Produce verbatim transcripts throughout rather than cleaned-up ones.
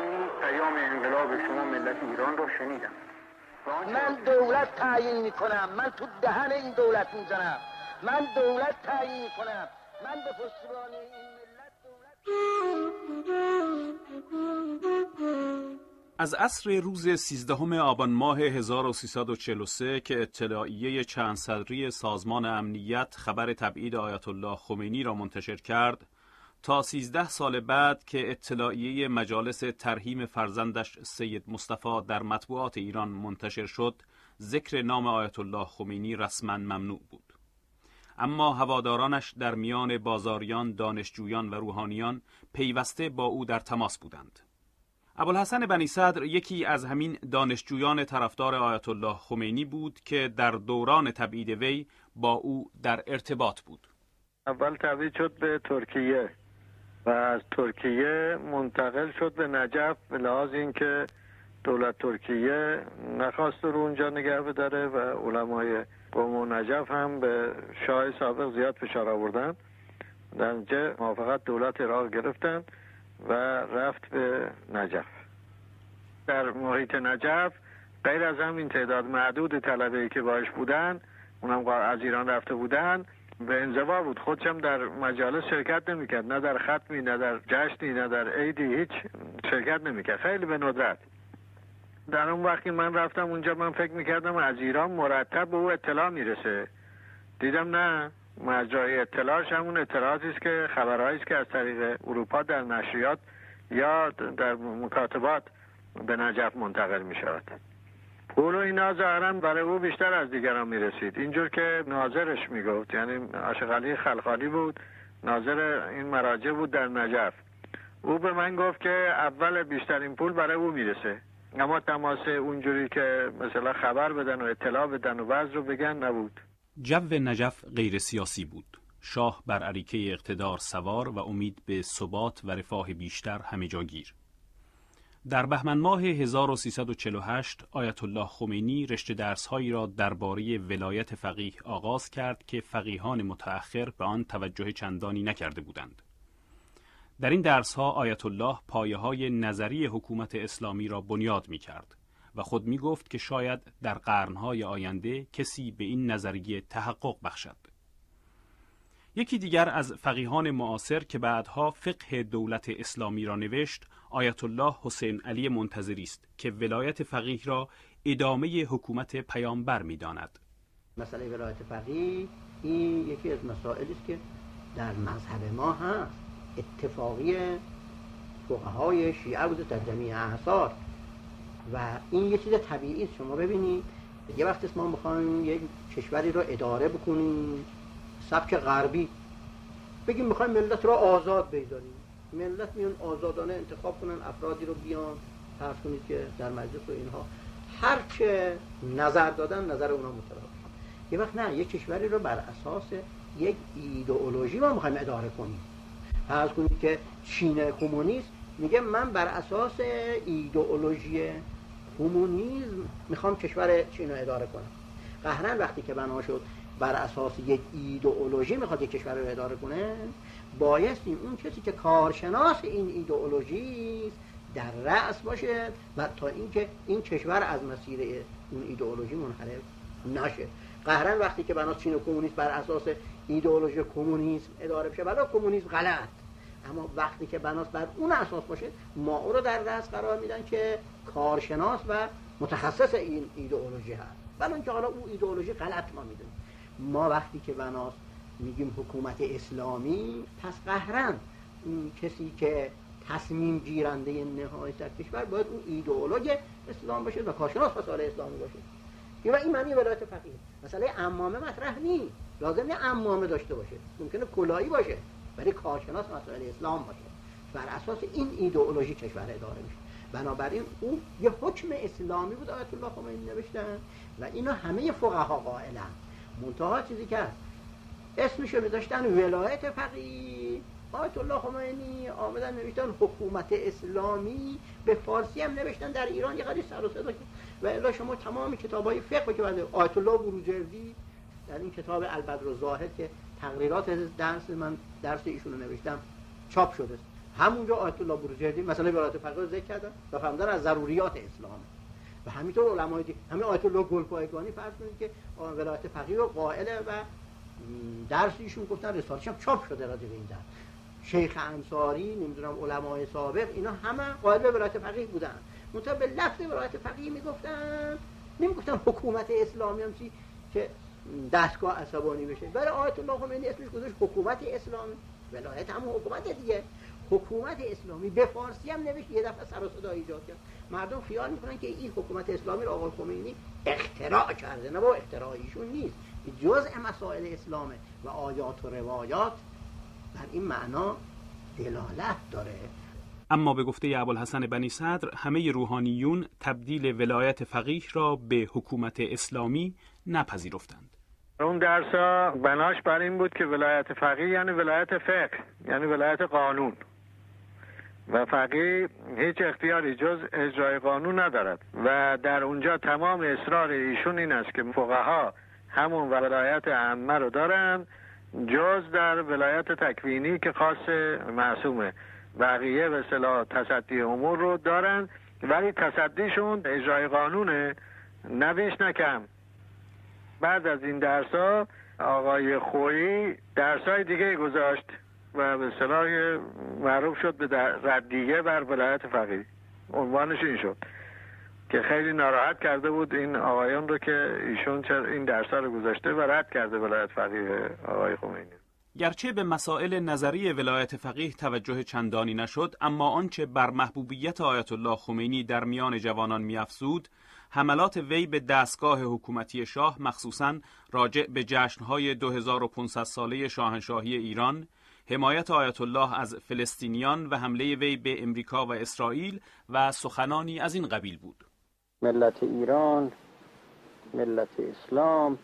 من نیز پیام انقلاب شما ملت ایران رو شنیدم. من دولت تعیین میکنم، من تو دهن این دولت میزنم، من دولت تعیین میکنم، من به پشتیبانی این ملت دولت. از عصر روز سیزدهم آبان ماه هزار و سیصد و چهل و سه که اطلاعیه چند صدری سازمان امنیت خبر تبعید آیت الله خمینی را منتشر کرد تا سیزده سال بعد که اطلاعیه مجالس ترحیم فرزندش سید مصطفی در مطبوعات ایران منتشر شد، ذکر نام آیت الله خمینی رسما ممنوع بود. اما هوادارانش در میان بازاریان، دانشجویان و روحانیان پیوسته با او در تماس بودند. ابوالحسن بنی صدر یکی از همین دانشجویان طرفدار آیت الله خمینی بود که در دوران تبعید وی با او در ارتباط بود. اول تبعید شد به ترکیه و از ترکیه منتقل شد به نجف، به لحاظ اینکه دولت ترکیه نخواست رو اونجا نگه بداره و علمای قم و نجف هم به شاه سابق زیاد فشار آوردن، در نتیجه موافقت دولت عراق گرفتن و رفت به نجف. در محیط نجف غیر از همین تعداد محدود طلبه‌ای که باش بودن، اونم از ایران رفته بودن، به انزوا بود. خودشم در مجالس شرکت نمیکرد، نه در ختمی، نه در جشنی، نه در عیدی، هیچ شرکت نمیکرد، خیلی به ندرت. در اون وقتی من رفتم اونجا من فکر میکردم از ایران مرتب به او اطلاع میرسه، دیدم نه، مجرای اطلاعش همون اطلاعاتی است که خبرهایی است که از طریق اروپا در نشریات یا در مکاتبات به نجف منتقل می شود. پول و اینا ظاهراً برای او بیشتر از دیگران می رسید، اینجور که ناظرش می گفت، یعنی عاشقعلی خلخالی بود، ناظر این مراجع بود در نجف. او به من گفت که اول بیشترین پول برای او می رسه، اما تماس اونجوری که مثلا خبر بدن و اطلاع بدن و وضع رو بگن نبود. جو نجف غیر سیاسی بود. شاه بر عریکه اقتدار سوار و امید به ثبات و رفاه بیشتر همه جا گیر. در بهمن ماه هزار و سیصد و چهل و هشت آیت الله خمینی رشته درس‌هایی را درباره ولایت فقیه آغاز کرد که فقیهان متأخر به آن توجه چندانی نکرده بودند. در این درس‌ها آیت الله پایه‌های نظری حکومت اسلامی را بنیاد می‌کرد و خود می گفت که شاید در قرنهای آینده کسی به این نظریه تحقق بخشد. یکی دیگر از فقیهان معاصر که بعدها فقه دولت اسلامی را نوشت، آیت الله حسین علی منتظری است که ولایت فقیه را ادامه حکومت پیامبر می داند. مسئله ولایت فقیه این یکی از مسائلی است که در مذهب ما هست، اتفاقی فقهای شیعه بود در جمیع اعصار و این یه چیز طبیعی است. شما ببینید یه وقت ما میخوایم یک کشوری رو اداره بکنیم سبک غربی، بگیم میخوایم ملت رو آزاد بذاریم، ملت میان آزادانه انتخاب کنن افرادی رو، بیان فرض کنید که در مجلس و اینها هر که نظر دادن نظر اونا متضاد. یه وقت نه، یک کشوری رو بر اساس یک ایدئولوژی ما میخوایم اداره کنیم. فرض کنید که چین کمونیست میگه من بر اساس ایدئولوژی کمونیسم میخوام کشور چین رو اداره کنم. قهرن وقتی که بنا شد بر اساس یک ایدئولوژی میخواد یک کشور رو اداره کنه، بایستیم اون کسی که کارشناس این ایدئولوژی در رأس باشه و تا اینکه این کشور از مسیر اون ایدئولوژی منحرف نشه. قهرن وقتی که بنا چین کمونیست بر اساس ایدئولوژی کمونیسم اداره بشه، بلا کمونیسم غلط، اما وقتی که بناس بر اون اساس باشه ما او رو در رأس قرار میدن که کارشناس و متخصص این ایدئولوژی هست، ولی اینکه حالا اون ایدئولوژی غلط ما میدونیم. ما وقتی که بناس میگیم حکومت اسلامی، پس قهرن اون کسی که تصمیم گیرنده نهایی در کشور باید اون ایدئولوژی اسلام باشه و کارشناس مسائل اسلامی باشه. این این معنی ولایت فقیه. مسئله عمامه مطرح نیست، لازم نیست عمامه داشته باشه، ممکنه کلاهی باشه، برای کارشناس مسائل اسلام باشه. بر اساس این ایدئولوژی کشور اداره میشه. بنابراین اون یه حکم اسلامی بود آیت الله خمینی نوشتن و اینا همه فقها قائلن. منتها چیزی که اسمش رو میذاشتن ولایت فقیه، آیت الله خمینی آمدن نوشتن حکومت اسلامی، به فارسی هم نوشتن در ایران یه قدری سر و صدا کرد. و الا شما تمام کتابای فقه که بعد آیت الله بروجردی در این کتاب البدر الظاهر که تقریرات درس من درس ایشون رو نوشتم چاپ شده است. همونجا آیت الله بروجردی مثلا ولایت فقیه رو ذکر کردن و فهمیدن از ضروریات اسلام و همینطور علمای همین آیت الله گلپایگانی فرض کنید که ولایت فقیه رو قائله و درسیشون گفتن رساله‌ش هم چاپ شده راجع به این درس. شیخ انصاری نمیدونم علمای سابق اینا همه قائل به ولایت فقیه بودن، منتها به لفظ ولایت فقیه میگفتن، نمیگفتن حکومت اسلامی هم چی که دستگاه عصبانی بشه. برای آیت الله خمینی اسمش گذاشت حکومت اسلامی، ولایت هم حکومت دیگه. حکومت اسلامی به فارسی هم نوشت، یه دفعه سر و صدا ایجاد کرد. مردم خیال میکنن که این حکومت اسلامی رو آقای خمینی اختراع کرده، نه با اختراعیشون نیست، جزء مسائل اسلامه و آیات و روایات بر این معنا دلالت داره. اما به گفته ابوالحسن بنی صدر همه روحانیون تبدیل ولایت فقیه را به حکومت اسلامی نپذیرفتند. اون درس ها بناش بر این بود که ولایت فقیه یعنی ولایت فقه، یعنی ولایت قانون، و فقیه هیچ اختیاری جز اجرای قانون ندارد و در اونجا تمام اصرار ایشون این است که فقها همون ولایت عامه رو دارن جز در ولایت تکوینی که خاص معصومه، بقیه به اصطلاح تصدی امور رو دارن ولی تصدیشون اجرای قانونه، نه بیش نه کم. بعد از این درس ها آقای خویی درس های دیگه گذاشت و به اصطلاح معروف شد به ردیه بر ولایت فقیه، عنوانش این شد که خیلی ناراحت کرده بود این آقایان رو که ایشون چرا این درس ها رو گذاشته و رد کرده ولایت فقیه آقای خمینی. گرچه به مسائل نظری ولایت فقیه توجه چندانی نشد، اما آنچه بر محبوبیت آیت الله خمینی در میان جوانان می‌افزود، حملات وی به دستگاه حکومتی شاه، مخصوصاً راجع به جشن‌های دو هزار و پانصد ساله شاهنشاهی ایران، حمایت آیت الله از فلسطینیان و حمله وی به امریکا و اسرائیل و سخنانی از این قبیل بود. ملت ایران، ملت اسلام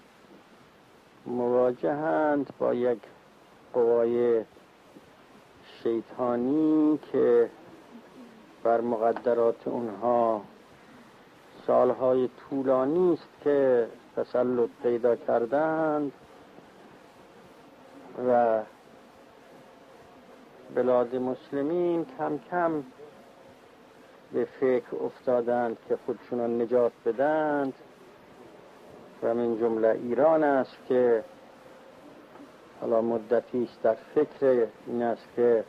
مواجهند با یک قوای شیطانی که بر مقدرات اونها سالهای طولانی است که تسلط پیدا کردند و بلاد مسلمین کم کم به فکر افتادند که خودشون را نجات بدند و من جمله ایران است که حالا مدتی است در فکر این است که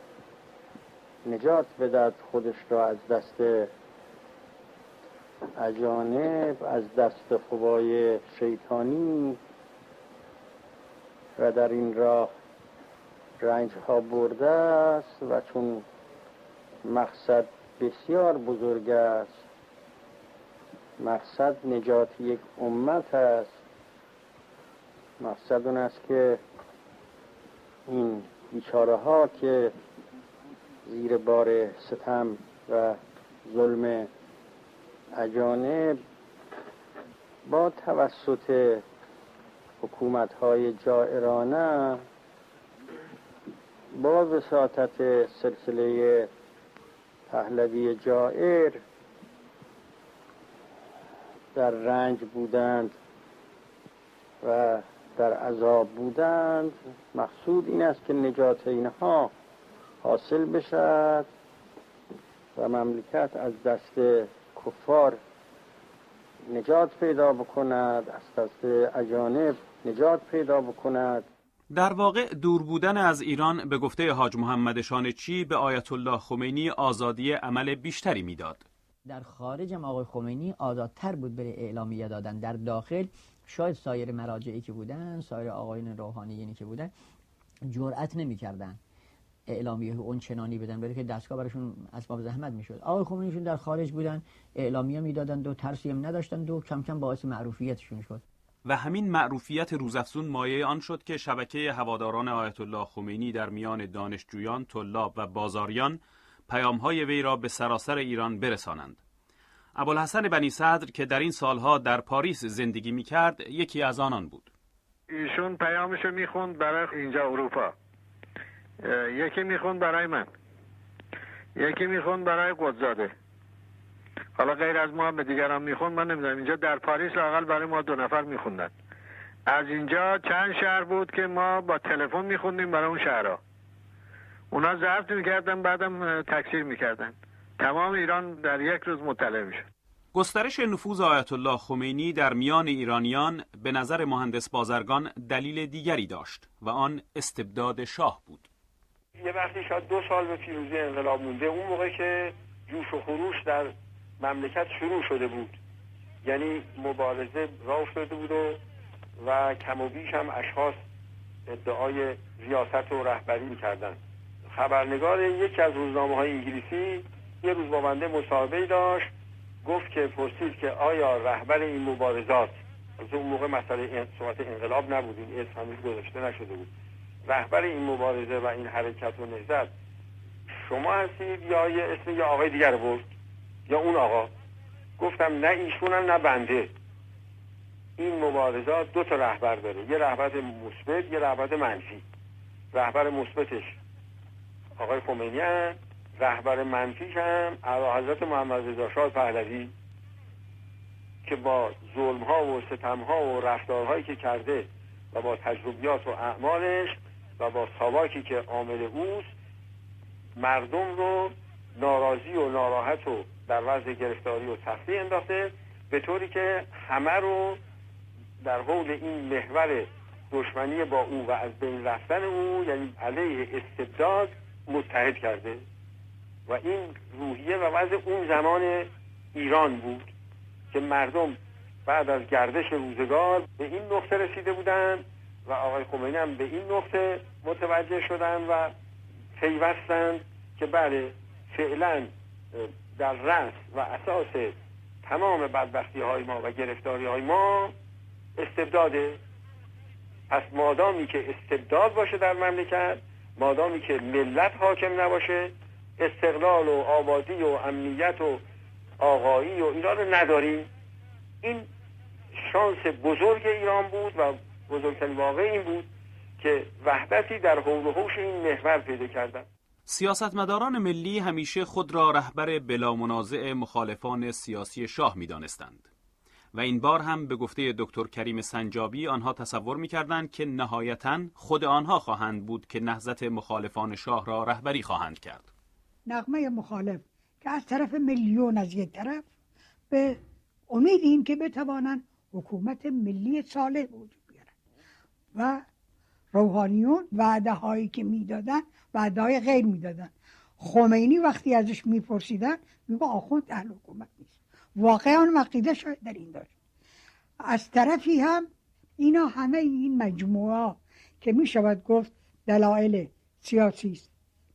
نجات بدهد خودش را از دست اجانب، از دست قوای شیطانی، و در این راه رنج ها برده است و چون مقصد بسیار بزرگ است، مقصد نجات یک امت است، مقصد اون است که این بیچاره ها که زیر بار ستم و ظلم اجانب با توسط حکومت های جائرانه با وساطت سلسله پهلوی جائر در رنج بودند و در عذاب بودند، مقصود این است که نجات اینها حاصل بشد و مملکت از دست کفار نجات پیدا بکند، از دست اجانب نجات پیدا بکند. در واقع دور بودن از ایران به گفته حاج محمد شانچی به آیت الله خمینی آزادی عمل بیشتری میداد. در خارج هم آقای خمینی آزادتر بود برای اعلامیه دادن، در داخل شاید سایر مراجعی که بودن، سایر آقایان روحانیینی که بودن جرأت نمی‌کردن اعلامیه اون چنانی بدن، برای که دستگاه براشون اسباب زحمت میشد. آقای خمینیشون در خارج بودن، اعلامیه میدادن، دو ترسی هم نداشتن، دو کم کم باعث معروفیتشون شد. و همین معروفیت روزافزون مایه آن شد که شبکه هواداران آیت الله خمینی در میان دانشجویان، طلاب و بازاریان پیام‌های وی را به سراسر ایران برسانند. ابوالحسن بنی صدر که در این سالها در پاریس زندگی می‌کرد یکی از آنان بود. ایشون پیامشو می‌خوند برای اینجا اروپا، یکی می‌خوند برای من، یکی می‌خوند برای قدزاده، حالا غیر از ما هم به دیگران می‌خوند، من نمی‌دونم. اینجا در پاریس لااقل برای ما دو نفر می‌خوندن. از اینجا چند شهر بود که ما با تلفن می‌خوندیم برای اون شهرها. اونا ضرب می‌کردن بعدم تکثیر می‌کردن. تمام ایران در یک روز مطلع می‌شد. گسترش نفوذ آیت الله خمینی در میان ایرانیان به نظر مهندس بازرگان دلیل دیگری داشت و آن استبداد شاه بود. یه وقتی شاید دو سال به پیروزی انقلاب مونده، اون موقع که جوش و خروش در مملکت شروع شده بود، یعنی مبارزه راه افتاده بود و, و کم و بیش هم اشخاص ادعای ریاست و رهبری می‌کردند. خبرنگار یکی از روزنامه‌های انگلیسی یه روز با بنده مصاحبه‌ای داشت، گفت که پرسید که آیا رهبر این مبارزات، از اون موقع مسئله صحبت انقلاب نبود، این اسم هنوز گذاشته نشده بود، رهبر این مبارزه و این حرکت و نهضت شما هستید یا یه اسم یه آقای دیگر برد؟ یا اون آقا؟ گفتم نه ایشونم نه بنده. این مبارزات دو تا رهبر داره، یه رهبر مثبت یه رهبر منفی. رهبر مثبتش آقای خمینی هست، رهبر منفیش هم اعلیحضرت محمد رضا شاه پهلوی که با ظلم‌ها و ستم‌ها و رفتارهایی که کرده و با تجربیات و اعمالش و با ساواکی که عامل اوست مردم رو ناراضی و ناراحت و در وضع گرفتاری و تفریح انداخته، به طوری که همه رو در حول این محور دشمنی با او و از بین رفتن او، یعنی علیه استبداد، متحد کرده. و این روحیه و وضع اون زمان ایران بود که مردم بعد از گردش روزگار به این نقطه رسیده بودن و آقای خمینی هم به این نقطه متوجه شدن و پیوستند که بله فعلا در رأس و اساس تمام بدبختی های ما و گرفتاری های ما استبداده. پس مادامی که استبداد باشه در مملکت، مادامی که ملت حاکم نباشه، استقلال و آبادی و امنیت و آقایی و اینا رو نداریم. این شانس بزرگ ایران بود و بزرگترین واقعه این بود که وحدتی در حول و حوش این محور پیدا کردند. سیاستمداران ملی همیشه خود را رهبر بلامنازع مخالفان سیاسی شاه می دانستند و این بار هم به گفته دکتر کریم سنجابی آنها تصور می کردند که نهایتاً خود آنها خواهند بود که نهضت مخالفان شاه را رهبری خواهند کرد. نغمه مخالف که از طرف میلیون از یک طرف به امید این که بتوانند حکومت ملی صالح وجود بیارند و روحانیون وعده هایی که میدادن وعده های غیر میدادن. خمینی وقتی ازش میپرسیدن میگه آخوند اهل حکومت نیست. واقعا عقیده شاید در این داشت. از طرفی هم اینا همه این مجموعه که میشود گفت دلایل سیاسی است،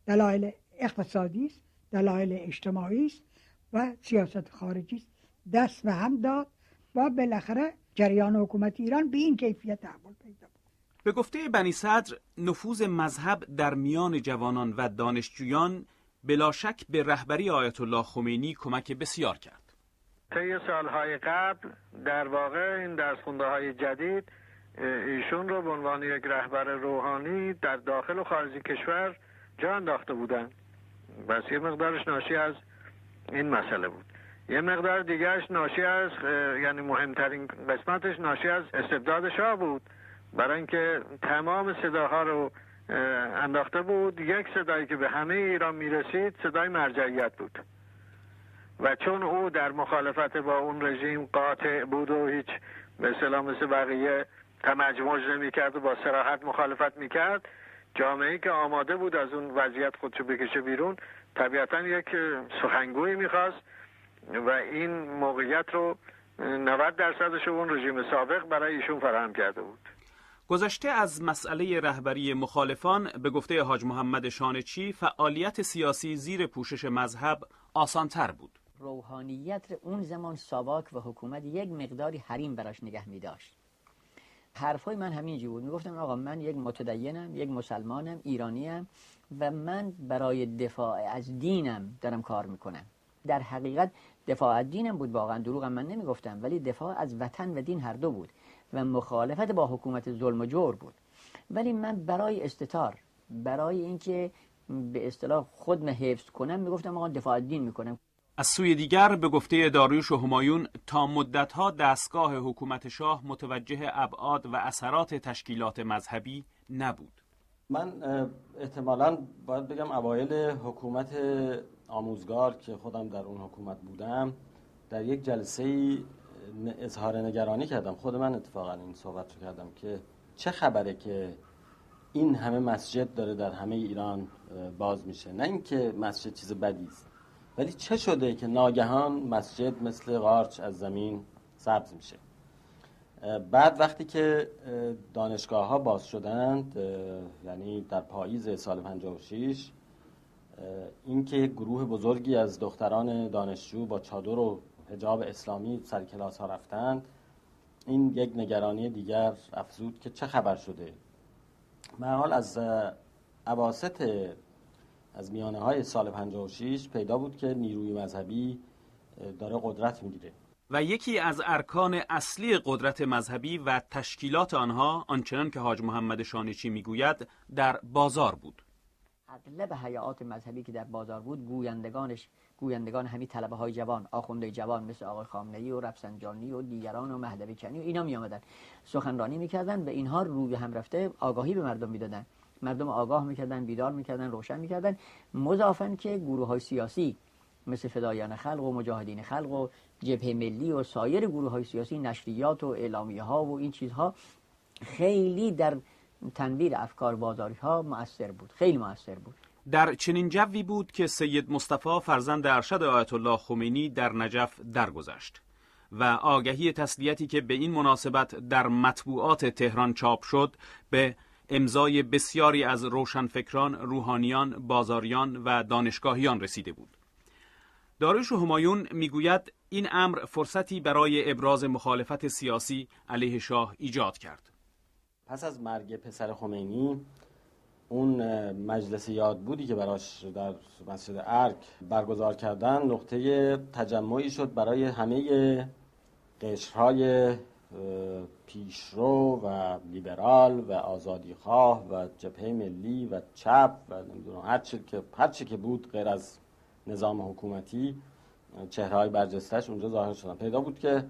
دلایل اقتصادی است، دلایل اجتماعی است و سیاست خارجی است، دست به هم داد و بالاخره جریان حکومت ایران به این کیفیت تحول پیدا کرد. به گفته بنی صدر نفوذ مذهب در میان جوانان و دانشجویان بلا شک به رهبری آیت الله خمینی کمک بسیار کرد. طی سالهای قبل در واقع این درسخواندهای جدید ایشون رو به عنوان یک رهبر روحانی در داخل و خارج کشور جا انداخته بودند. بس یه مقدارش ناشی از این مسئله بود. یه مقدار دیگرش ناشی از، یعنی مهمترین قسمتش ناشی از استبداد شاه بود، برای اینکه تمام صداها رو انداخته بود. یک صدایی که به همه ایران میرسید صدای مرجعیت بود و چون او در مخالفت با اون رژیم قاطع بود و هیچ به اصطلاح مثل بقیه تمجموج نمی کرد و با صراحت مخالفت میکرد، جامعه‌ای که آماده بود از اون وضعیت خودشو بکشه بیرون طبیعتاً یک سخنگوی میخواست و این موقعیت رو نود درصدش اون رژیم سابق برای ایشون فراهم کرده بود. گذشته از مسئله رهبری مخالفان، به گفته حاج محمد شانچی فعالیت سیاسی زیر پوشش مذهب آسان‌تر بود. روحانیت اون زمان ساواک و حکومت یک مقداری حریم براش نگه می‌داشت. حرفای من همینجوری بود. میگفتم آقا من یک متدینم، یک مسلمانم، ایرانیم و من برای دفاع از دینم دارم کار میکنم. در حقیقت دفاع از دینم بود، واقعا دروغم من نمیگفتم، ولی دفاع از وطن و دین هر دو بود و مخالفت با حکومت ظلم و جور بود. ولی من برای استتار، برای اینکه به اصطلاح خودم حفظ کنم، میگفتم آقا دفاع از دین میکنم. از سوی دیگر به گفته داریوش و همایون تا مدتها دستگاه حکومت شاه متوجه ابعاد و اثرات تشکیلات مذهبی نبود. من احتمالاً باید بگم اوایل حکومت آموزگار که خودم در اون حکومت بودم، در یک جلسه اظهار نگرانی کردم. خود من اتفاقاً این صحبت رو کردم که چه خبره که این همه مسجد داره در همه ایران باز میشه. نه اینکه مسجد چیز بدی است، ولی چه شده که ناگهان مسجد مثل قارچ از زمین سبز میشه. بعد وقتی که دانشگاه ها باز شدند، یعنی در پاییز سال پنجاه و شش، این که یک گروه بزرگی از دختران دانشجو با چادر و حجاب اسلامی سر کلاس ها رفتند، این یک نگرانی دیگر افزود که چه خبر شده. به هر حال از اواسط از میانه های سال پنجاه و شش پیدا بود که نیروی مذهبی داره قدرت میگیره. و یکی از ارکان اصلی قدرت مذهبی و تشکیلات آنها، آنچنان که حاج محمد شانیچی میگوید، در بازار بود. اغلب هیئات مذهبی که در بازار بود، گویندگانش گویندگان همین طلبه های جوان، آخونده جوان مثل آقای خامنه‌ای و رفسنجانی و دیگران و مهدوی کنی و اینا می آمدن سخنرانی میکردن و اینها روی هم رفته آگاهی به مردم میدادن. مردم آگاه میکردن، بیدار میکردن، روشن میکردن. مضافاً که گروه های سیاسی مثل فدایان خلق و مجاهدین خلق و جبهه ملی و سایر گروه های سیاسی، نشریات و اعلامیه ها و این چیزها خیلی در تنویر افکار بازاری ها مؤثر بود، خیلی مؤثر بود. در چنین جوی بود که سید مصطفی فرزند ارشد آیت الله خمینی در نجف درگذشت و آگهی تسلیتی که به این مناسبت در مطبوعات تهران چاپ شد به امضای بسیاری از روشنفکران، روحانیان، بازاریان و دانشگاهیان رسیده بود. داریوش همایون میگوید این امر فرصتی برای ابراز مخالفت سیاسی علیه شاه ایجاد کرد. پس از مرگ پسر خمینی، اون مجلس یاد بودی که براش در مسجد ارک برگزار کردن، نقطه تجمعی شد برای همه قشرهای پیشرو و لیبرال و آزادیخواه و جبهه ملی و چپ و نمیدونم هر چی که هر چی که بود غیر از نظام حکومتی، چهره‌های برجسته‌اش اونجا ظاهر شدن. پیدا بود که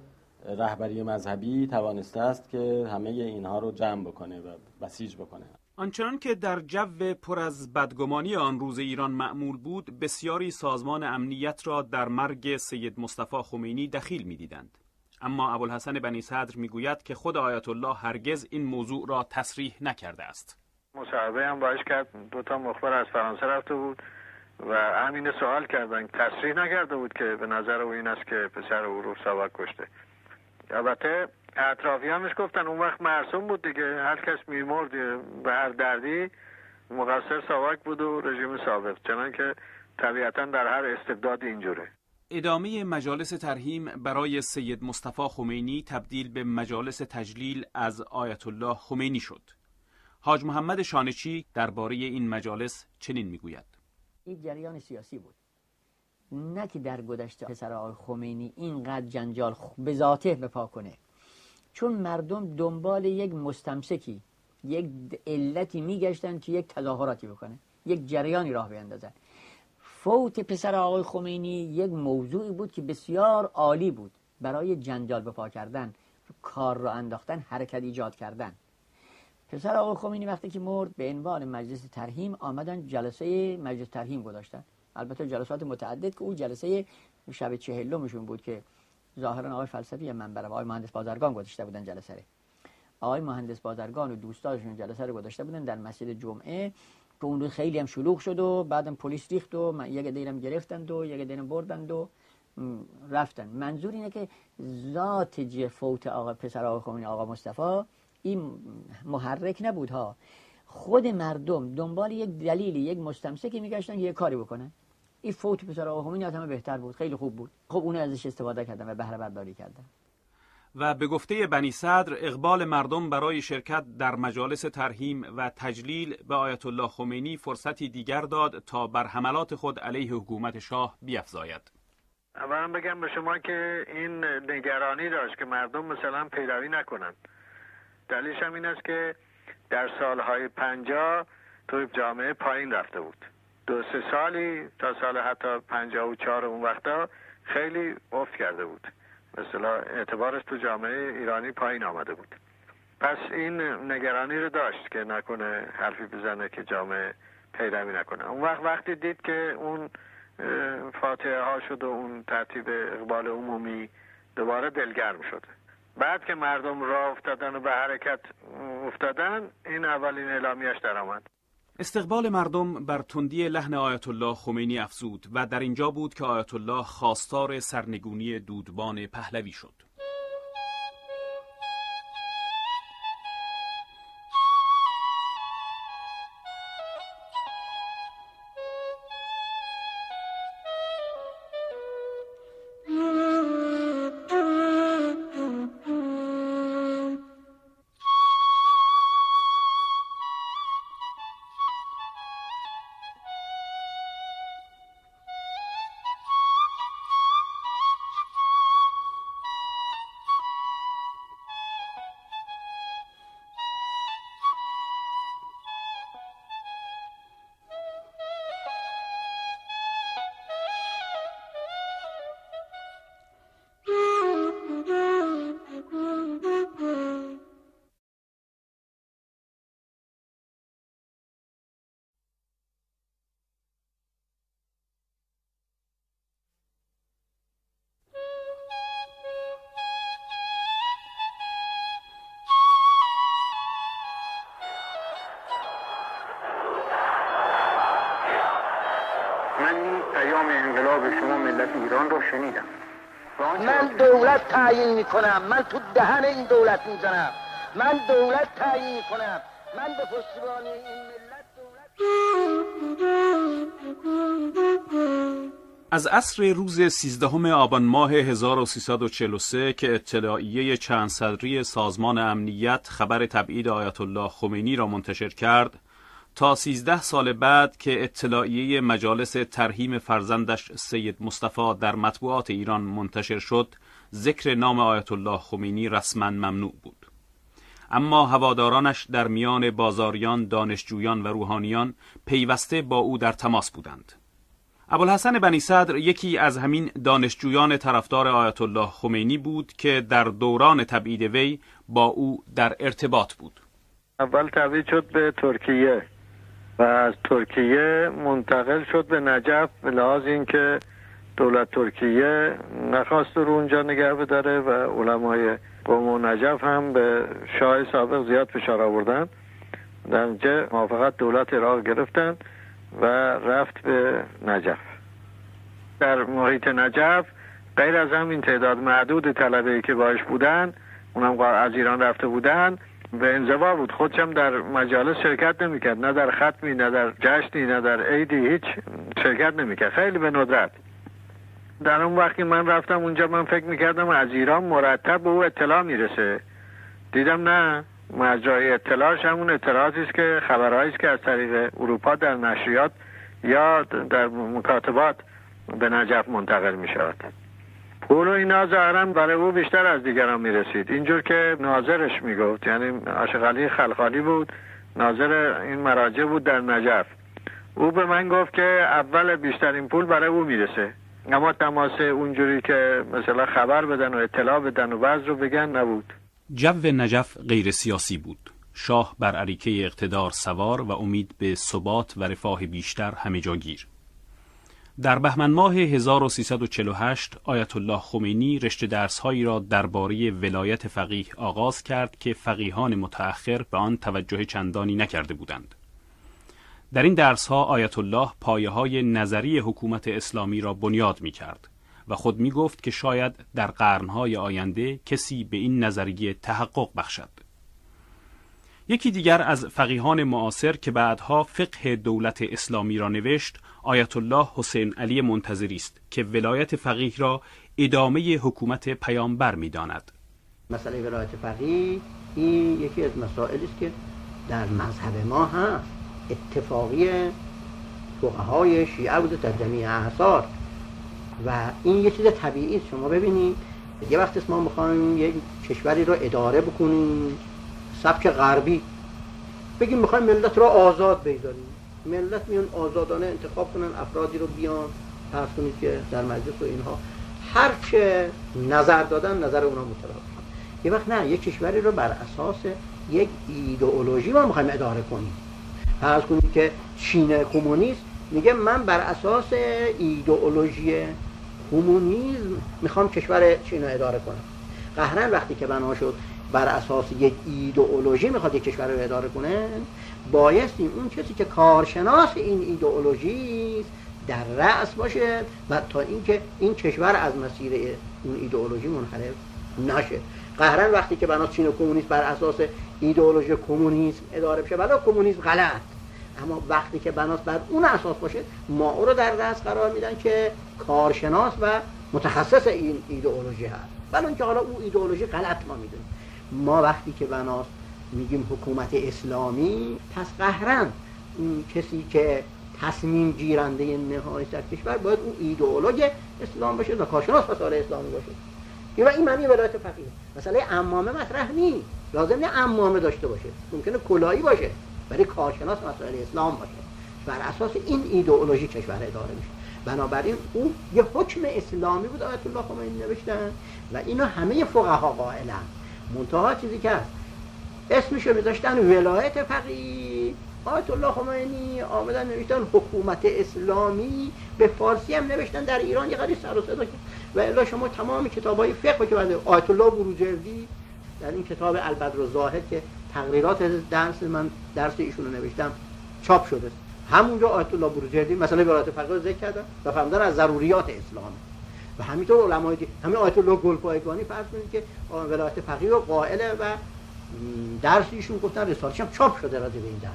رهبری مذهبی توانسته است که همه اینها رو جمع بکنه و بسیج بکنه. آنچنان که در جو پر از بدگمانی آن روز ایران معمول بود، بسیاری سازمان امنیت را در مرگ سید مصطفی خمینی دخیل می‌دیدند. اما ابوالحسن بنی صدر میگوید که خود آیت الله هرگز این موضوع را تصریح نکرده است. مصاحبه هم باش کرد، دو تا مخبر از فرانسه رفته بود و همین سوال کردن، تصریح نکرده بود که به نظر او این است که پسر او رو سواک کشته. البته اطرافی همش گفتن اون وقت مرسوم بود دیگه، هر کس میمرد به هر دردی مقصر ساواک بود و رژیم سابق، چنان که طبیعتا در هر استبداد اینجوره. ادامه مجالس ترحیم برای سید مصطفی خمینی تبدیل به مجالس تجلیل از آیت الله خمینی شد. حاج محمد شانیچی درباره این مجالس چنین میگوید: این جریان سیاسی بود، نه که در گذشته پسر آقای خمینی اینقدر جنجال به ذاته بپا کنه، چون مردم دنبال یک مستمسکی، یک علتی میگشتن که یک تظاهراتی بکنه، یک جریانی راه بیندازن. فوت پسر آقای خمینی یک موضوعی بود که بسیار عالی بود برای جنجال بپا کردن، کار را انداختن، حرکت ایجاد کردن. پسر آقای خمینی وقتی که مرد، به عنوان مجلس ترحیم آمدن جلسه مجلس ترحیم گذاشتن. البته جلسات متعدد که او جلسه شب چهلمشون بود که ظاهرا آقای فلسفی منبر و آقای مهندس بازرگان گذاشته بودن جلسه رو. آقای مهندس بازرگان و دوستاشون جلسه رو گذاشته بودن در مسجد جمعه که اون رو خیلی هم شلوغ شد و بعدم پلیس ریخت و یک دیرم گرفتند و یک دیرم بردند و رفتن. منظور اینه که ذات فوت آقا پسر آقا خمینی آقا مصطفی این محرک نبود ها، خود مردم دنبال یک دلیلی، یک مستمسکی میگشتن که یک کاری بکنن. این فوت پسر آقا خمینی از همه بهتر بود، خیلی خوب بود. خب اون ازش استفاده کردن و بهره برداری کردن. و به گفته بنی صدر، اقبال مردم برای شرکت در مجالس ترحیم و تجلیل به آیت الله خمینی فرصتی دیگر داد تا بر حملات خود علیه حکومت شاه بیفزاید. اولا بگم به شما که این نگرانی داشت که مردم مثلا پیروی نکنند. دلیلش هم این است که در سالهای پنجاه توی جامعه پایین رفته بود. دو سه سالی تا سال حتی پنجاه و چهار اون وقتا خیلی افت کرده بود، مثلا اعتبارش تو جامعه ایرانی پایین آمده بود. پس این نگرانی رو داشت که نکنه حرفی بزنه که جامعه پیروی نکنه. اون وقت وقتی دید که اون فاتحه ها شد و اون ترتیب اقبال عمومی، دوباره دلگرم شد. بعد که مردم راه افتادن و به حرکت افتادن، این اولین اعلامیه‌اش در آمد. استقبال مردم بر تندی لحن آیت الله خمینی افزود و در اینجا بود که آیت الله خواستار سرنگونی دودبان پهلوی شد. من دولت تعیین میکنم، من تو دهن این دولت میزنم، من دولت تعیین میکنم، من به پشتیبان این ملت دولت. از عصر روز سیزدهم آبان ماه هزار و سیصد و چهل و سه که اطلاعیه چند صدری سازمان امنیت خبر تبعید آیت الله خمینی را منتشر کرد تا سیزده سال بعد که اطلاعیه مجالس ترحیم فرزندش سید مصطفی در مطبوعات ایران منتشر شد، ذکر نام آیت الله خمینی رسما ممنوع بود. اما هوادارانش در میان بازاریان، دانشجویان و روحانیان پیوسته با او در تماس بودند. ابوالحسن بنی صدر یکی از همین دانشجویان طرفدار آیت الله خمینی بود که در دوران تبعید وی با او در ارتباط بود. اول تبعید شد به ترکیه و از ترکیه منتقل شد به نجف، به لحاظ اینکه دولت ترکیه نخواست رو اونجا نگه بداره و علمای قم و نجف هم به شاه سابق زیاد فشار آوردن، در نتیجه موافقت دولت عراق گرفتن و رفت به نجف. در محیط نجف غیر از همین تعداد محدود طلبه‌ای که باهاش بودن، اونم از ایران رفته بودن، به انزوا بود. خودشم در مجالس شرکت نمیکرد، نه در ختمی، نه در جشنی، نه در عیدی، هیچ شرکت نمیکرد، خیلی به ندرت. در اون وقتی من رفتم اونجا من فکر میکردم از ایران مرتب به او اطلاع میرسه، دیدم نه، مجرای اطلاعش همون اطلاعاتیست که خبرهاییست که از طریق اروپا در نشریات یا در مکاتبات به نجف منتقل میشود. پول و اینا ظاهرن برای او بیشتر از دیگران میرسید، اینجور که ناظرش میگفت، یعنی عاشقعلی خلخالی بود، ناظر این مراجع بود در نجف. او به من گفت که اول بیشترین پول برای او میرسه، اما تماس اونجوری که مثلا خبر بدن و اطلاع بدن و وضع رو بگن نبود. جو نجف غیر سیاسی بود، شاه بر عریکه اقتدار سوار و امید به ثبات و رفاه بیشتر همه جا گیر. در بهمن ماه هزار و سیصد و چهل و هشت آیت الله خمینی رشته درس‌هایی را درباره ولایت فقیه آغاز کرد که فقیهان متأخر به آن توجه چندانی نکرده بودند. در این درس‌ها آیت الله پایه‌های نظری حکومت اسلامی را بنیاد می‌کرد و خود می‌گفت که شاید در قرن‌های آینده کسی به این نظریه تحقق بخشد. یکی دیگر از فقیهان معاصر که بعدها فقه دولت اسلامی را نوشت، آیت الله حسین علی منتظری است که ولایت فقیه را ادامه حکومت پیامبر می‌داند. مسئله ولایت فقیه این یکی از مسائلی است که در مذهب ما هست، اتفاقی فقهای شیعه بود در جمیع اعصار و این یه چیز طبیعی است. شما ببینید یه وقتی ما می‌خوایم یک کشوری را اداره بکنیم سبک غربی، بگیم میخوایم ملت را آزاد بگذاریم، ملت میان آزادانه انتخاب کنن افرادی رو، بیان پرس کنید که در مجلس و اینها هر که نظر دادن نظر اونا مطابق. یه وقت نه، یک کشوری رو بر اساس یک ایدئولوژی ما میخوایم اداره کنیم. فرض کنید که چین کمونیست میگه من بر اساس ایدئولوژی کمونیسم میخوام کشور چین رو اداره کنم. قهرن وقتی که بنا شد بر اساس یک ایدئولوژی میخواد یک کشور رو اداره کنه، بایستی اون کسی که کارشناس این ایدئولوژی در رأس باشه و تا اینکه این کشور از مسیر اون ایدئولوژی منحرف نشه. قهرن وقتی که بنا چین کمونیست بر اساس ایدئولوژی کمونیسم اداره بشه، بلا کمونیسم غلط، اما وقتی که بناس بر اون اساس باشه، ما او رو در دست قرار میدن که کارشناس و متخصص این ایدئولوژی هست، ولی اون که حالا اون ایدئولوژی غلط ما میدونیم. ما وقتی که بناس میگیم حکومت اسلامی، پس قهرن اون کسی که تصمیم گیرنده نهایی سر کشور باید اون ایدئولوژی اسلام باشه و کارشناس مسائل اسلامی باشه. یا این معنی ولایت فقیه، مسئله عمامه مطرح نیست، لازم نه عمامه داشته باشه، ممکنه کلاهی باشه، برای کارشناس مسائل اسلام باشه. بر اساس این ایدئولوژی کشور اداره میشه. بنابراین او یه حکم اسلامی بود آیت الله خمینی نوشتن و اینا همه فقها قائلن. منتها چیزی که هست اسمش رو میذاشتن ولایت فقیه، آیت الله خمینی آمدن نوشتن حکومت اسلامی، به فارسی هم نوشتن در ایران یه قدری سر و صدا کرد. و الا شما تمام کتابای فقه که بعد آیت الله بروجردی در این کتاب البدر الزاهد که تقریرات درس من درس ایشون رو نوشتم چاپ شده، همونجا آیت الله بروجردی مثلا ولایت فقیه رو ذکر کردن و فهمیدن از ضروریات اسلام. و همینطور علمای همین آیت الله گلپایگانی فرض کنید که ولایت فقیه رو قائله و درس ایشون گفتن رساله‌ش هم چاپ شده راجع به این درس.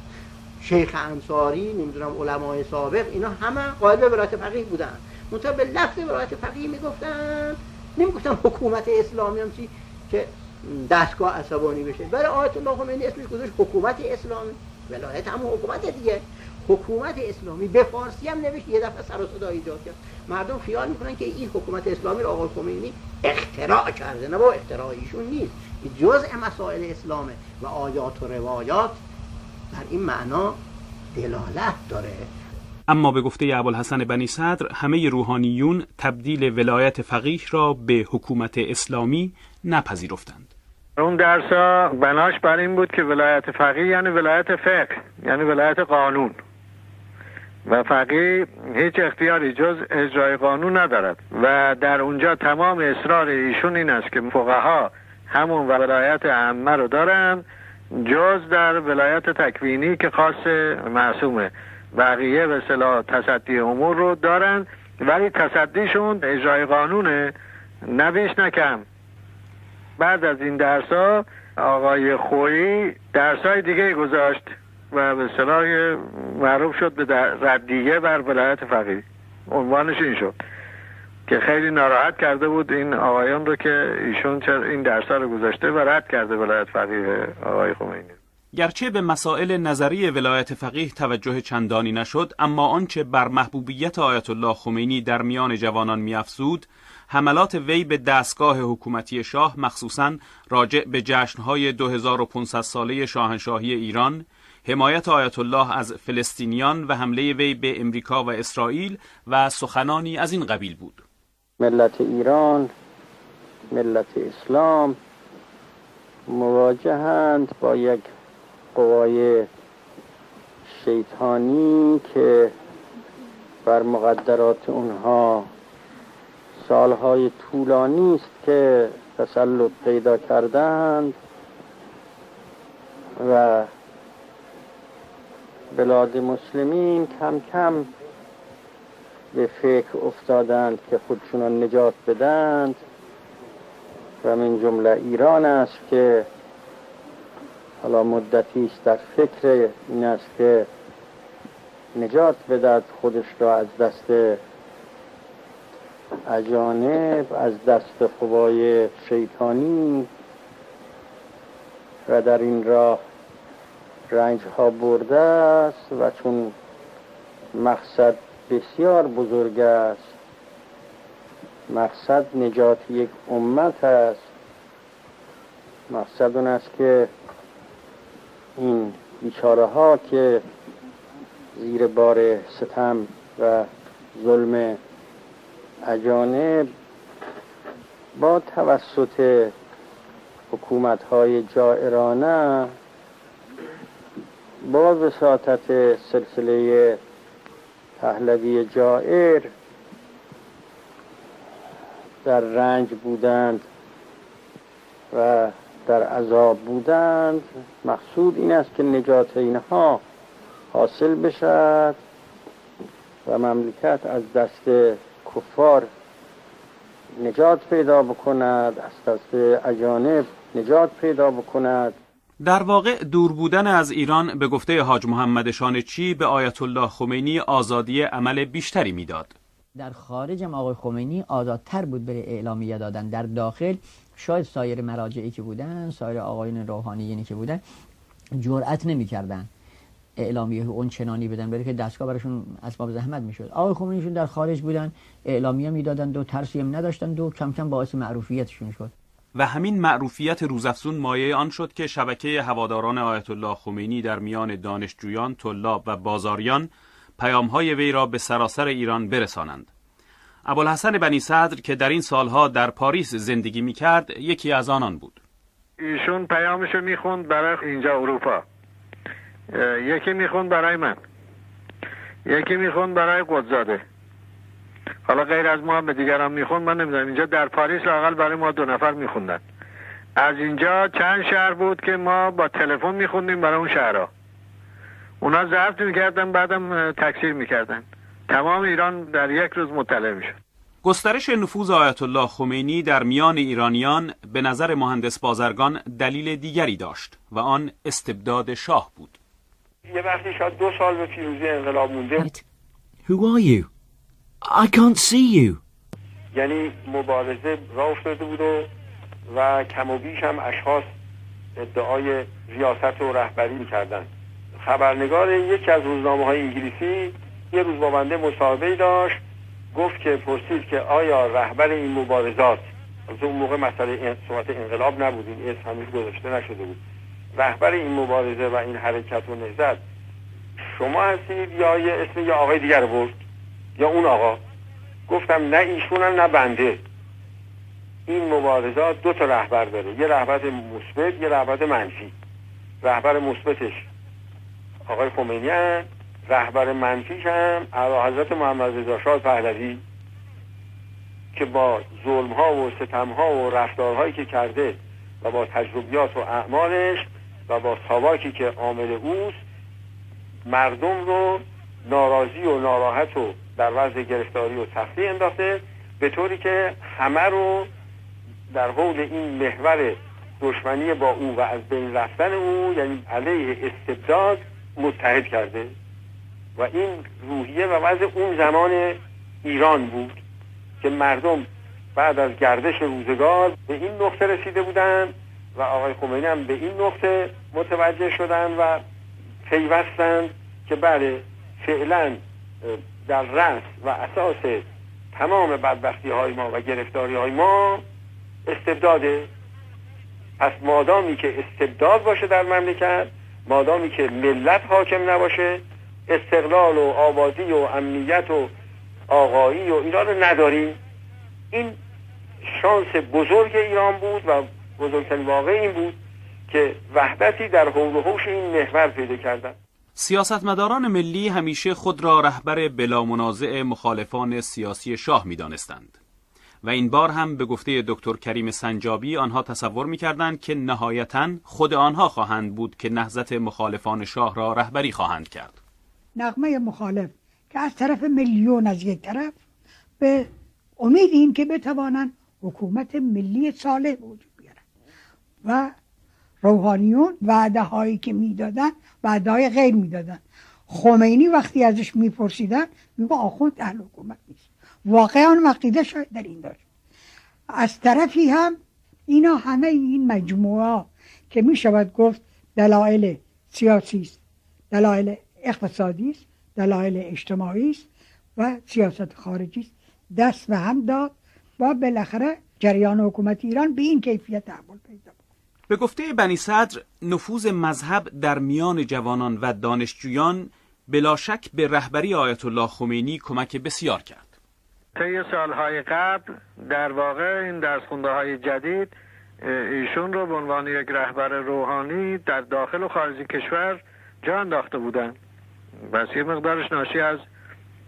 شیخ انصاری نمیدونم علمای سابق اینا همه قائل به ولایت فقیه بودن، منتها به لفظ ولایت فقیه میگفتن، نمیگفتن حکومت اسلامی هم چی که دستگاه عصبانی بشه. برای آیت الله خمینی اسمش گذاشت حکومت اسلامی، ولایت هم حکومت دیگه، حکومت اسلامی. به فارسی هم نوشت، یه دفعه سر و صدا ایجاد کرد، مردم خیال میکنن که این حکومت اسلامی رو آقای خمینی اختراع کرده. نه، با اختراع ایشون نیست، جزء مسائل اسلامه و آیات و روایات بر این معنا دلالت داره. اما به گفته ابوالحسن بنی صدر همه روحانیون تبدیل ولایت فقیه را به حکومت اسلامی نپذیرفتند. اون درس ها بناش بر این بود که ولایت فقیه یعنی ولایت فقه، یعنی ولایت قانون، و فقیه هیچ اختیاری جز اجرای قانون ندارد. و در اونجا تمام اصرار ایشون این است که فقها همون ولایت عامه رو دارن، جز در ولایت تکوینی که خاص معصومه. بقیه به اصطلاح تصدی امور رو دارن، ولی تصدیشون اجرای قانونه، نه بیش نه کم. بعد از این درس ها آقای خویی درس های دیگه گذاشت و به اصطلاح معروف شد به ردیه بر ولایت فقیه، عنوانش این شد، که خیلی ناراحت کرده بود این آقایان رو که ایشون چرا این درس ها رو گذاشته و رد کرده ولایت فقیه آقای خمینی. گرچه به مسائل نظری ولایت فقیه توجه چندانی نشد، اما آنچه بر محبوبیت آیت الله خمینی در میان جوانان می‌افزود، حملات وی به دستگاه حکومتی شاه، مخصوصاً راجع به جشن‌های دو هزار و پانصد ساله شاهنشاهی ایران، حمایت آیت الله از فلسطینیان و حمله وی به امریکا و اسرائیل و سخنانی از این قبیل بود. ملت ایران، ملت اسلام مواجهند با یک قوای شیطانی که بر مقدرات اونها سالهای طولانی است که تسلط پیدا کردند و بلاد مسلمین کم کم به فکر افتادند که خودشون را نجات بدند و من جمله ایران است که حالا مدتی است در فکر این است که نجات بدهد خودش را از دست اجانب، از دست قوای شیطانی، و در این راه رنج ها برده است و چون مقصد بسیار بزرگ است، مقصد نجات یک امت است، مقصد اون است که این بیچاره ها که زیر بار ستم و ظلم اجانب با توسط حکومت‌های جائرانه با وساطت سلسله پهلوی جائر در رنج بودند و در عذاب بودند. مقصود این است که نجات اینها حاصل بشد و مملکت از دست کفار نجات پیدا بکند، از دست اجانب نجات پیدا بکند. در واقع دور بودن از ایران به گفته حاج محمد شانچی به آیت الله خمینی آزادی عمل بیشتری میداد. در خارج هم آقای خمینی آزادتر بود برای اعلامیه دادن، در داخل شاید سایر مراجعی که بودن، سایر آقایان روحانیینی که بودن جرأت نمی‌کردن اعلامیه اون چنانی بدن، برای که دستگاه براشون اسباب زحمت میشد. آقای خمینیشون در خارج بودن، اعلامیه میدادن، دو ترسیم نداشتن، دو کم کم باعث معروفیتشون شد. و همین معروفیت روزافزون مایه آن شد که شبکه هواداران آیت الله خمینی در میان دانشجویان، طلاب و بازاریان پیام‌های وی را به سراسر ایران برسانند. ابوالحسن بنی صدر که در این سالها در پاریس زندگی می‌کرد یکی از آنان بود. ایشون پیامشو می‌خوند برای اینجا اروپا، یکی می‌خوند برای من، یکی می‌خوند برای قدزاده، حالا غیر از ما هم به دیگران می‌خوند، من نمی‌دونم. اینجا در پاریس لااقل برای ما دو نفر می‌خوندن. از اینجا چند شهر بود که ما با تلفن می‌خوندیم برای اون شهرها، اونا ضبط می‌کردن بعدم تکثیر می‌کردن. تمام ایران در یک روز مطلع می‌شد. گسترش نفوذ آیت الله خمینی در میان ایرانیان به نظر مهندس بازرگان دلیل دیگری داشت و آن استبداد شاه بود. یه وقتی شاید دو سال به پیروزی انقلاب مونده. Who are you? I can't see you. یعنی مبارزه راه افتاده بود و, و کم و بیش هم اشخاص ادعای ریاست و رهبری می‌کردند. خبرنگار یکی از روزنامه‌های انگلیسی یه روز با بنده مصاحبه‌ای داشت، گفت که پرسید که آیا رهبر این مبارزات، از اون موقع مسئله صحبت انقلاب نبود، این اسم هنوز گذاشته نشده بود، رهبر این مبارزه و این حرکت و نهضت شما هستید یا یه اسم یه آقای دیگر برد یا اون آقا؟ گفتم نه ایشونم نه بنده، این مبارزات دو تا رهبر داره، یه رهبر مثبت یه رهبر منفی. رهبر مثبتش آقای خمینی هم، رهبر منفیش هم اعلیحضرت محمد رضا شاه پهلوی که با ظلم‌ها و ستم‌ها و رفتارهایی که کرده و با تجربیات و اعمالش و با ساواکی که عامل اوست مردم رو ناراضی و ناراحت و در وضع گرفتاری و تفریح انداخته، به طوری که همه رو در حول این محور دشمنی با او و از بین رفتن او، یعنی علیه استبداد، متحد کرده. و این روحیه و وضع اون زمان ایران بود که مردم بعد از گردش روزگار به این نقطه رسیده بودند و آقای خمینی هم به این نقطه متوجه شدند و پیوستند که بله فعلا در رأس و اساس تمام بدبختی های ما و گرفتاری های ما استبداده. پس مادامی که استبداد باشه در مملکت، مادامی که ملت حاکم نباشه، استقلال و آبادی و امنیت و آقایی و اینا رو نداریم. این شانس بزرگ ایران بود و بزرگترین واقعه این بود که وحدتی در حول و حوش این محور پیدا کردند. سیاستمداران ملی همیشه خود را رهبر بلا منازع مخالفان سیاسی شاه می دانستند و این بار هم به گفته دکتر کریم سنجابی آنها تصور می‌کردند که نهایتاً خود آنها خواهند بود که نهضت مخالفان شاه را رهبری خواهند کرد. نغمه مخالف که از طرف میلیون از یک طرف به امید این که بتوانند حکومت ملی صالح وجود بیارند و روحانیون وعده هایی که میدادند وعده های غیر میدادند. خمینی وقتی ازش میپرسیدن میگه آخوند اهل حکومت نیست. واقعا عقیده شاید در این داشت. از طرفی هم اینا همه این مجموعه که می شود گفت دلایل سیاسی است، دلایل اقتصادی است، دلایل اجتماعی است و سیاست خارجی است، دست و هم داد و بالاخره جریان حکومت ایران به این کیفیت تحول پیدا کرد. به گفته بنی صدر نفوذ مذهب در میان جوانان و دانشجویان بلا شک به رهبری آیت الله خمینی کمک بسیار کرد. طی سالهای قبل در واقع این درسخونده‌های جدید ایشون رو به عنوان یک رهبر روحانی در داخل و خارج کشور جا انداخته بودن. بس یه مقدارش ناشی از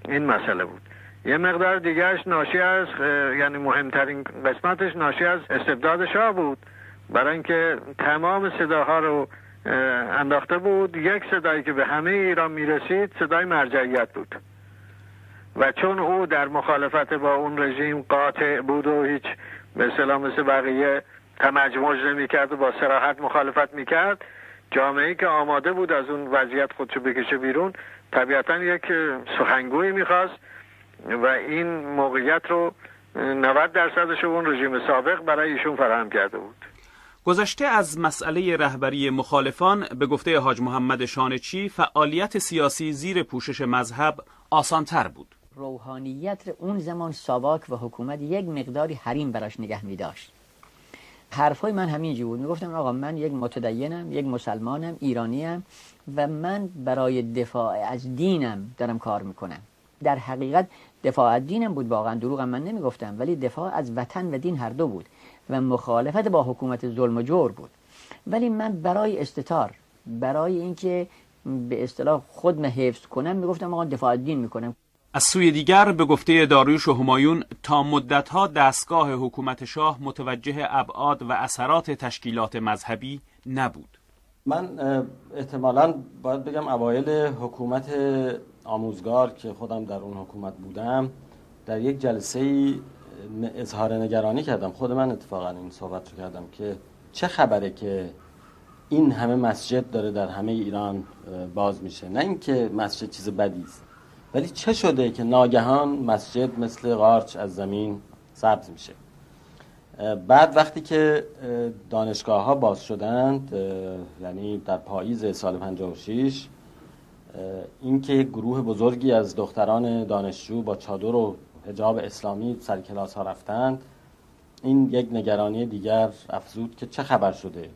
این مسئله بود. یه مقدار دیگرش ناشی از، یعنی مهمترین قسمتش ناشی از استبداد شاه بود، برای اینکه تمام صداها رو انداخته بود. یک صدایی که به همه ایران میرسید صدای مرجعیت بود و چون او در مخالفت با اون رژیم قاطع بود و هیچ به اصطلاح مثل بقیه تمجموج نمی کرد و با صراحت مخالفت می کرد، جامعه‌ای که آماده بود از اون وضعیت خودشو بکشه بیرون طبیعتا یک سخنگوی میخواست و این موقعیت رو نود درصدش اون رژیم سابق برای ایشون فراهم کرده بود. گذشته از مسئله رهبری مخالفان، به گفته حاج محمد شانچی فعالیت سیاسی زیر پوشش مذهب آسانتر بود. روحانیت اون زمان ساواک و حکومت یک مقداری حریم براش نگه می داشت. حرفای من همینجی بود، می گفتم آقا من یک متدینم، یک مسلمانم، ایرانیم و من برای دفاع از دینم دارم کار میکنم. در حقیقت دفاع از دینم بود، واقعا دروغم من نمی گفتم، ولی دفاع از وطن و دین هر دو بود و مخالفت با حکومت ظلم و جور بود. ولی من برای استتار، برای اینکه به اصطلاح خودم حفظ کنم، میگفتم آقا دفاع از دین میکنم. از سوی دیگر به گفته داریوش و همایون، تا مدتها دستگاه حکومت شاه متوجه ابعاد و اثرات تشکیلات مذهبی نبود. من احتمالاً باید بگم اوایل حکومت آموزگار که خودم در اون حکومت بودم، در یک جلسه‌ای اظهار نگرانی کردم. خود من اتفاقا این صحبت رو کردم که چه خبره که این همه مسجد داره در همه ایران باز میشه. نه اینکه مسجد چیز بدی است، ولی چه شده که ناگهان مسجد مثل قارچ از زمین سبز میشه. بعد وقتی که دانشگاه ها باز شدند، یعنی در پاییز سال پنجاه و شش، اینکه یک گروه بزرگی از دختران دانشجو با چادر و حجاب اسلامی سر کلاس ها رفتند، این یک نگرانی دیگر افزود که چه خبر شده.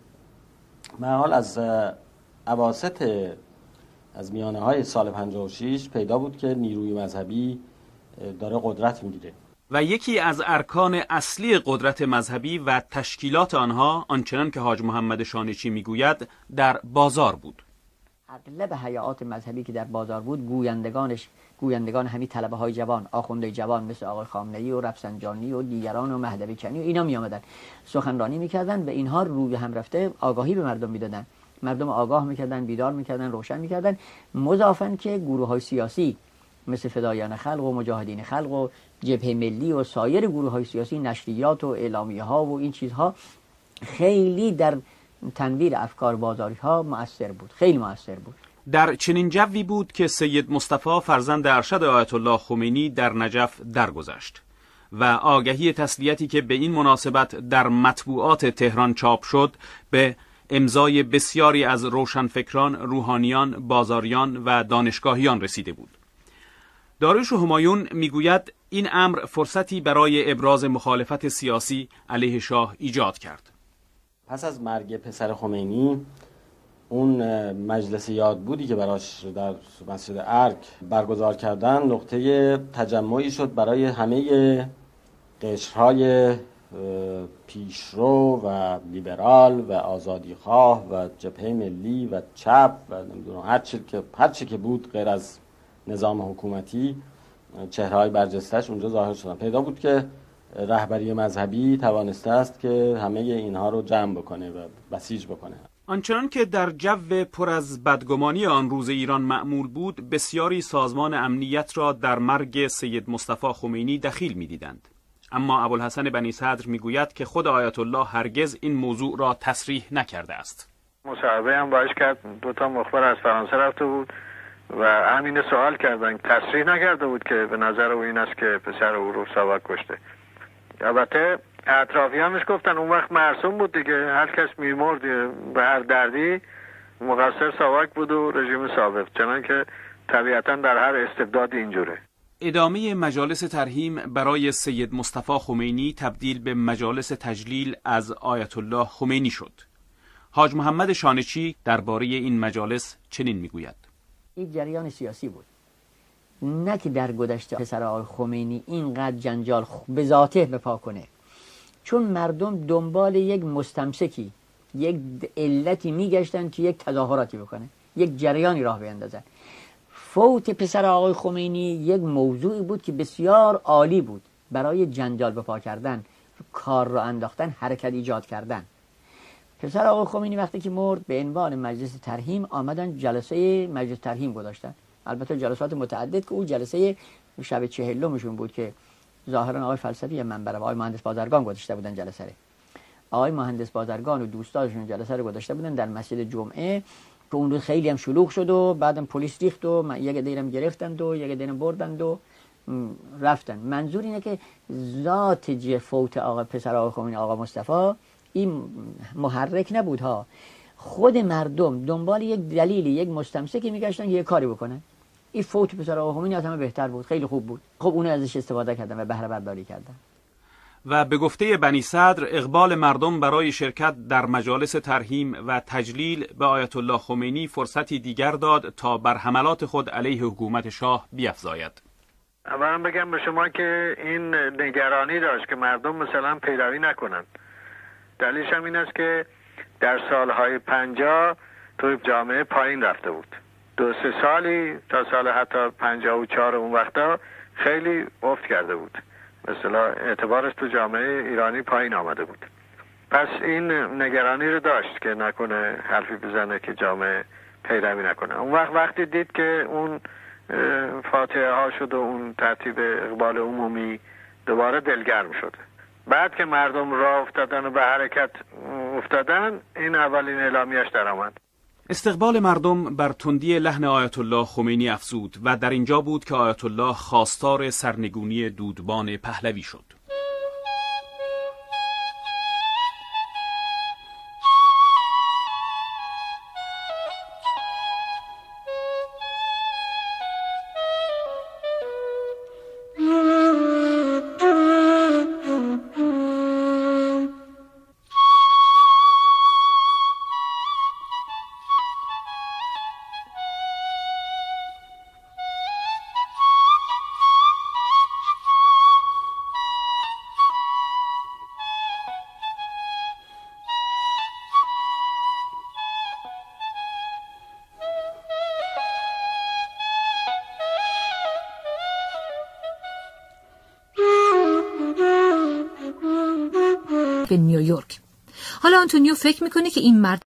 من حال از اواسط از میانه های سال پنجاه و شش پیدا بود که نیروی مذهبی داره قدرت میگیره. و یکی از ارکان اصلی قدرت مذهبی و تشکیلات آنها، آنچنان که حاج محمد شانچی میگوید، در بازار بود. اغلب هیئات مذهبی که در بازار بود، گویندگانش گویندگان همین طلبه های جوان، آخونده جوان مثل آقای خامنه‌ای و رفسنجانی و دیگران و مهدوی کنی و اینا می آمدن سخنرانی میکردن و اینها روی هم رفته آگاهی به مردم میدادن. مردم آگاه میکردن، بیدار میکردن، روشن میکردن، مضافن که گروه های سیاسی مثل فدایان خلق و مجاهدین خلق و جبهه ملی و سایر گروه های سیاسی، نشریات و اعلامیه ها و این چیزها خیلی در تنویر افکار بازاری ها مؤثر بود، خیلی مؤثر بود. در چنین جوی بود که سید مصطفی فرزند ارشد آیت الله خمینی در نجف درگذشت و آگهی تسلیتی که به این مناسبت در مطبوعات تهران چاپ شد به امضای بسیاری از روشنفکران، روحانیان، بازاریان و دانشگاهیان رسیده بود. داریوش همایون میگوید این امر فرصتی برای ابراز مخالفت سیاسی علیه شاه ایجاد کرد. پس از مرگ پسر خمینی، اون مجلس یاد بودی که براش در مسجد ارگ برگزار کردن، نقطه تجمعی شد برای همه قشرهای پیشرو و لیبرال و آزادیخواه و جبهه ملی و چپ و نمیدونم هر چی که هر چی که بود غیر از نظام حکومتی. چهره‌های برجسته‌اش اونجا ظاهر شدن. پیدا بود که رهبری مذهبی توانسته است که همه اینها رو جمع بکنه و بسیج بکنه. آنچنان که در جو پر از بدگمانی آن روز ایران معمول بود، بسیاری سازمان امنیت را در مرگ سید مصطفی خمینی دخیل می‌دیدند. اما ابوالحسن بنی صدر میگوید که خود آیت الله هرگز این موضوع را تصریح نکرده است. مصاحبه هم باش کرد، دو تا مخبر از فرانسه رفته بود و همین سوال کردن، تصریح نکرده بود که به نظر او این است که پسر او رو سواک کشته. البته اطرافی همش گفتن اون وقت معصوم بود دیگه، هر کس میمرد به هر دردی مقصر ساواک بود و رژیم سابق، چنان که طبیعتا در هر استبداد اینجوره. ادامه مجالس ترحیم برای سید مصطفی خمینی تبدیل به مجالس تجلیل از آیت الله خمینی شد. حاج محمد شانچی درباره این مجالس چنین میگوید: این جریان سیاسی بود، نه که در گذشته پسر آقای خمینی اینقدر جنجال به ذاته بپا کنه. چون مردم دنبال یک مستمسکی، یک علتی میگشتن که یک تظاهراتی بکنه، یک جریانی راه بیندازن. فوت پسر آقای خمینی یک موضوعی بود که بسیار عالی بود برای جنجال بپا کردن، کار را انداختن، حرکت ایجاد کردن. پسر آقای خمینی وقتی که مرد به عنوان مجلس ترحیم آمدن، جلسه مجلس ترحیم گذاشتن، البته جلسات متعدد که او جلسه شب چهلمشون بود که ظاهرا آقای فلسفی منبر و آقای مهندس بازرگان گذاشته بودن جلسه رو. آقای مهندس بازرگان و دوستاشون جلسه رو گذاشته بودن در مسجد جمعه که اون روز خیلی هم شلوغ شد و بعدم پلیس ریخت و یک دیرم گرفتند و یک دیرم بردند و رفتن. منظور اینه که ذات فوت آقا پسر آقا خمینی آقا مصطفی این محرک نبود ها، خود مردم دنبال یک دلیلی، یک مستمسکی میگشتن که یک کاری بکنن. این فوت پسر آقا خمینی از همه بهتر بود، خیلی خوب بود. خب اون ازش استفاده کردن و بهره برداری کردن. و به گفته بنی صدر اقبال مردم برای شرکت در مجالس ترحیم و تجلیل به آیت الله خمینی فرصتی دیگر داد تا بر حملات خود علیه حکومت شاه بیفزاید. اولا بگم به شما که این نگرانی داشت که مردم مثلا پیروی نکنند. دلیلش هم این است که در سالهای پنجاه توی جامعه پایین رفته بود، دو سه سالی تا سال حتی پنجاه و چهار اون وقتا خیلی افت کرده بود، مثلا اعتبارش تو جامعه ایرانی پایین آمده بود. پس این نگرانی رو داشت که نکنه حرفی بزنه که جامعه پیروی نکنه. اون وقت وقتی دید که اون فاتحه ها شد و اون ترتیب اقبال عمومی، دوباره دلگرم شد. بعد که مردم راه افتادن و به حرکت افتادن، این اولین اعلامیه‌اش در آمد. استقبال مردم بر تندی لحن آیت الله خمینی افزود و در اینجا بود که آیت الله خواستار سرنگونی دودبان پهلوی شد. به نیویورک. حالا آنتونیو فکر میکنه که این مرد